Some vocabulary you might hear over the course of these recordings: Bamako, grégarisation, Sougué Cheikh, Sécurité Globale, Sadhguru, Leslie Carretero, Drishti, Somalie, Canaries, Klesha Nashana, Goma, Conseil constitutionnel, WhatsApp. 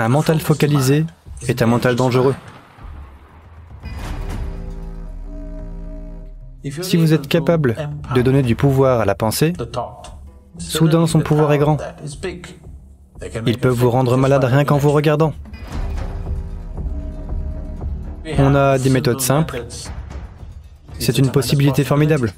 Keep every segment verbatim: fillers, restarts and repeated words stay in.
Un mental focalisé est un mental dangereux. Si vous êtes capable de donner du pouvoir à la pensée, soudain son pouvoir est grand. Ils peuvent vous rendre malade rien qu'en vous regardant. On a des méthodes simples. C'est une possibilité formidable.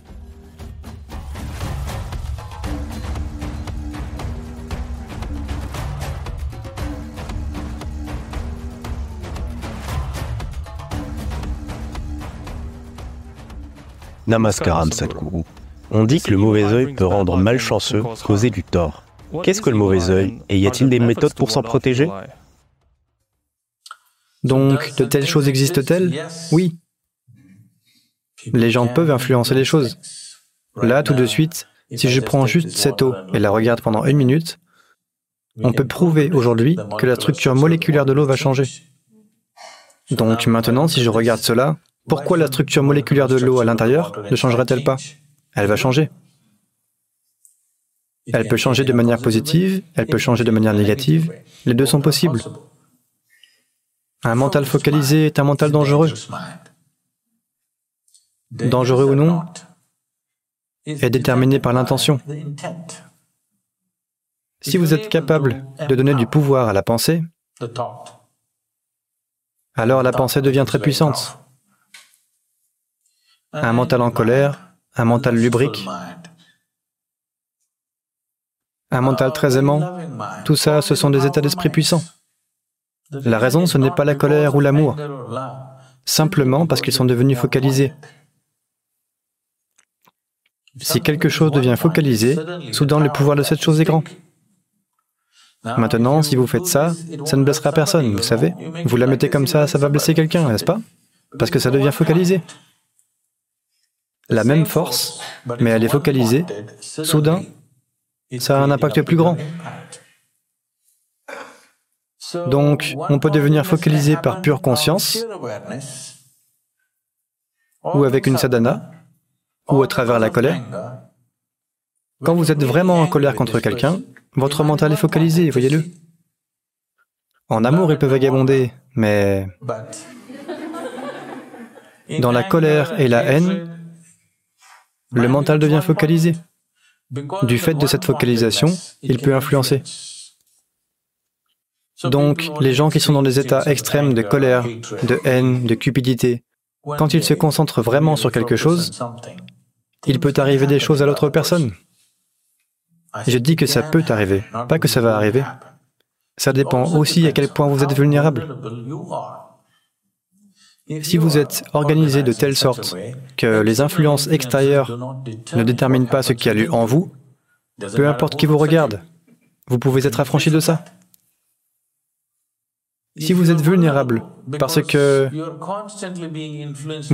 Namaskaram Sadhguru. On dit que le mauvais œil peut rendre malchanceux, causer du tort. Qu'est-ce que le mauvais œil et y a-t-il des méthodes pour s'en protéger? Donc, de telles choses existent-elles? Oui. Les gens peuvent influencer les choses. Là, tout de suite, si je prends juste cette eau et la regarde pendant une minute, on peut prouver aujourd'hui que la structure moléculaire de l'eau va changer. Donc maintenant, si je regarde cela, pourquoi la structure moléculaire de l'eau à l'intérieur ne changerait-elle pas? Elle va changer. Elle peut changer de manière positive, elle peut changer de manière négative, les deux sont possibles. Un mental focalisé est un mental dangereux. Dangereux ou non, est déterminé par l'intention. Si vous êtes capable de donner du pouvoir à la pensée, alors la pensée devient très puissante. Un mental en colère, un mental lubrique, un mental très aimant, tout ça, ce sont des états d'esprit puissants. La raison, ce n'est pas la colère ou l'amour, simplement parce qu'ils sont devenus focalisés. Si quelque chose devient focalisé, soudain le pouvoir de cette chose est grand. Maintenant, si vous faites ça, ça ne blessera personne, vous savez. Vous la mettez comme ça, ça va blesser quelqu'un, n'est-ce pas? Parce que ça devient focalisé. La même force, mais elle est focalisée, soudain, ça a un impact plus grand. Donc, on peut devenir focalisé par pure conscience, ou avec une sadhana, ou à travers la colère. Quand vous êtes vraiment en colère contre quelqu'un, votre mental est focalisé, voyez-le. En amour, il peut vagabonder, mais dans la colère et la haine, le mental devient focalisé. Du fait de cette focalisation, il peut influencer. Donc, les gens qui sont dans des états extrêmes de colère, de haine, de cupidité, quand ils se concentrent vraiment sur quelque chose, il peut arriver des choses à l'autre personne. Je dis que ça peut arriver, pas que ça va arriver. Ça dépend aussi à quel point vous êtes vulnérable. Si vous êtes organisé de telle sorte que les influences extérieures ne déterminent pas ce qui a lieu en vous, peu importe qui vous regarde, vous pouvez être affranchi de ça. Si vous êtes vulnérable, parce que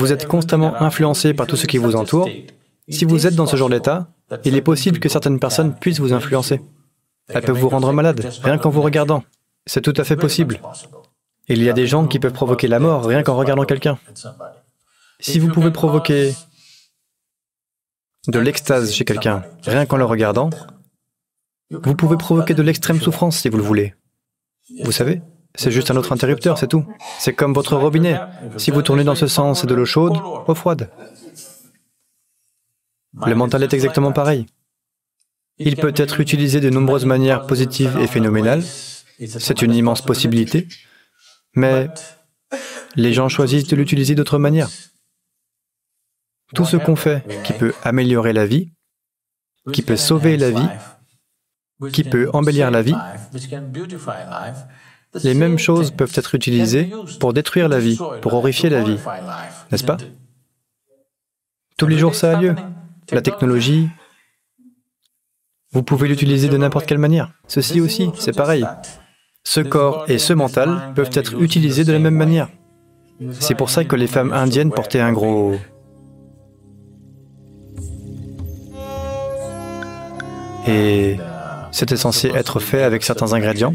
vous êtes constamment influencé par tout ce qui vous entoure, si vous êtes dans ce genre d'état, il est possible que certaines personnes puissent vous influencer. Elles peuvent vous rendre malade, rien qu'en vous regardant. C'est tout à fait possible. Il y a des gens qui peuvent provoquer la mort, rien qu'en regardant quelqu'un. Si vous pouvez provoquer de l'extase chez quelqu'un, rien qu'en le regardant, vous pouvez provoquer de l'extrême souffrance si vous le voulez. Vous savez ? C'est juste un autre interrupteur, c'est tout. C'est comme votre robinet. Si vous tournez dans ce sens, c'est de l'eau chaude, eau froide. Le mental est exactement pareil. Il peut être utilisé de nombreuses manières positives et phénoménales. C'est une immense possibilité. Mais les gens choisissent de l'utiliser d'autres manières. Tout ce qu'on fait qui peut améliorer la vie, qui peut sauver la vie, qui peut embellir la vie, les mêmes choses peuvent être utilisées pour détruire la vie, pour horrifier la vie, n'est-ce pas? Tous les jours, ça a lieu. La technologie, vous pouvez l'utiliser de n'importe quelle manière. Ceci aussi, c'est pareil. Ce corps et ce mental peuvent être utilisés de la même manière. C'est pour ça que les femmes indiennes portaient un gros... Et c'était censé être fait avec certains ingrédients.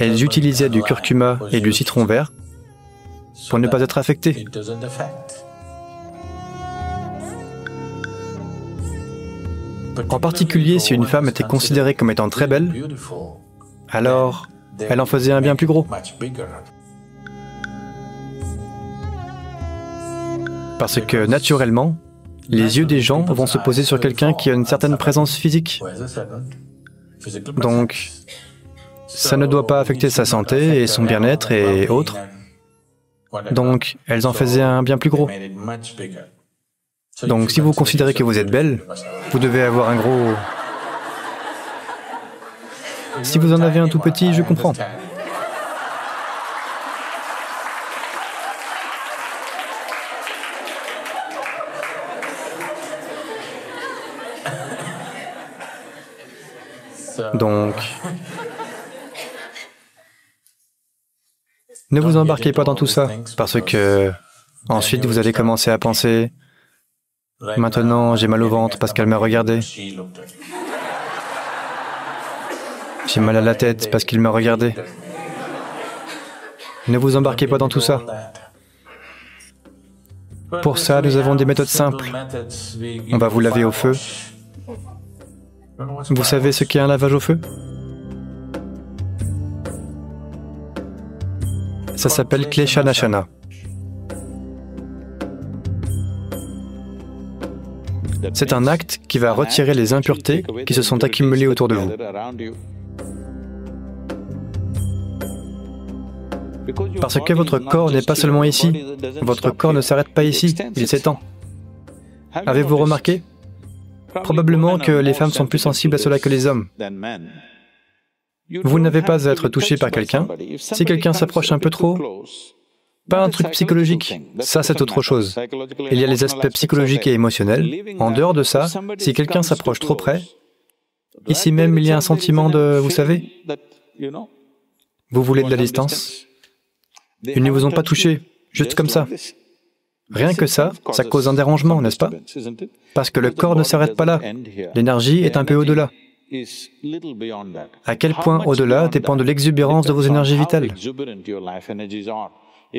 Elles utilisaient du curcuma et du citron vert pour ne pas être affectées. En particulier, si une femme était considérée comme étant très belle, alors Elle en faisait un bien plus gros. Parce que, naturellement, les yeux des gens vont se poser sur quelqu'un qui a une certaine présence physique. Donc, ça ne doit pas affecter sa santé et son bien-être et autres. Donc, elles en faisaient un bien plus gros. Donc, si vous considérez que vous êtes belle, vous devez avoir un gros... Si vous en avez un tout petit, je comprends. Donc... Ne vous embarquez pas dans tout ça, parce que... Ensuite, vous allez commencer à penser... Maintenant, j'ai mal au ventre parce qu'elle m'a regardé. J'ai mal à la tête parce qu'il m'a regardé. Ne vous embarquez pas dans tout ça. Pour ça, nous avons des méthodes simples. On va vous laver au feu. Vous savez ce qu'est un lavage au feu ? Ça s'appelle Klesha Nashana. C'est un acte qui va retirer les impuretés qui se sont accumulées autour de vous. Parce que votre corps n'est pas seulement ici, votre corps ne s'arrête pas ici, il s'étend. Avez-vous remarqué ? Probablement que les femmes sont plus sensibles à cela que les hommes. Vous n'avez pas à être touché par quelqu'un. Si quelqu'un s'approche un peu trop, pas un truc psychologique, ça c'est autre chose. Il y a les aspects psychologiques et émotionnels. En dehors de ça, si quelqu'un s'approche trop près, ici même il y a un sentiment de, vous savez, vous voulez de la distance. Ils ne vous ont pas touché, juste comme ça. Rien que ça, ça cause un dérangement, n'est-ce pas ? Parce que le corps ne s'arrête pas là. L'énergie est un peu au-delà. À quel point au-delà dépend de l'exubérance de vos énergies vitales.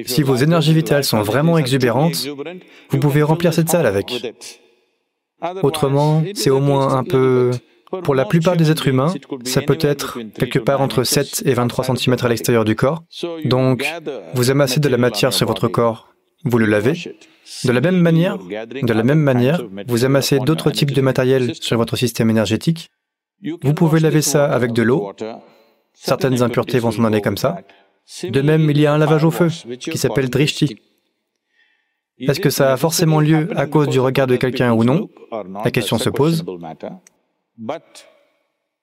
Si vos énergies vitales sont vraiment exubérantes, vous pouvez remplir cette salle avec. Autrement, c'est au moins un peu... Pour la plupart des êtres humains, ça peut être quelque part entre sept et vingt-trois centimètres à l'extérieur du corps. Donc, vous amassez de la matière sur votre corps. Vous le lavez. De la même manière, de la même manière, vous amassez d'autres types de matériel sur votre système énergétique. Vous pouvez laver ça avec de l'eau. Certaines impuretés vont s'en aller comme ça. De même, il y a un lavage au feu, qui s'appelle Drishti. Est-ce que ça a forcément lieu à cause du regard de quelqu'un ou non ? La question se pose.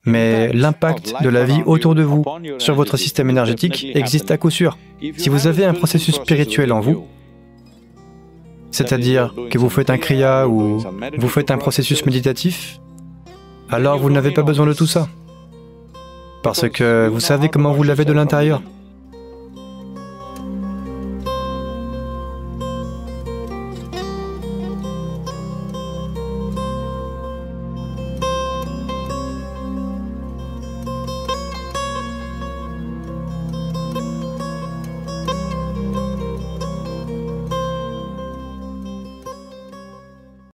Mais l'impact de la vie autour de vous sur votre système énergétique existe à coup sûr. Si vous avez un processus spirituel en vous, c'est-à-dire que vous faites un kriya ou vous faites un processus méditatif, alors vous n'avez pas besoin de tout ça. Parce que vous savez comment vous lavez de l'intérieur.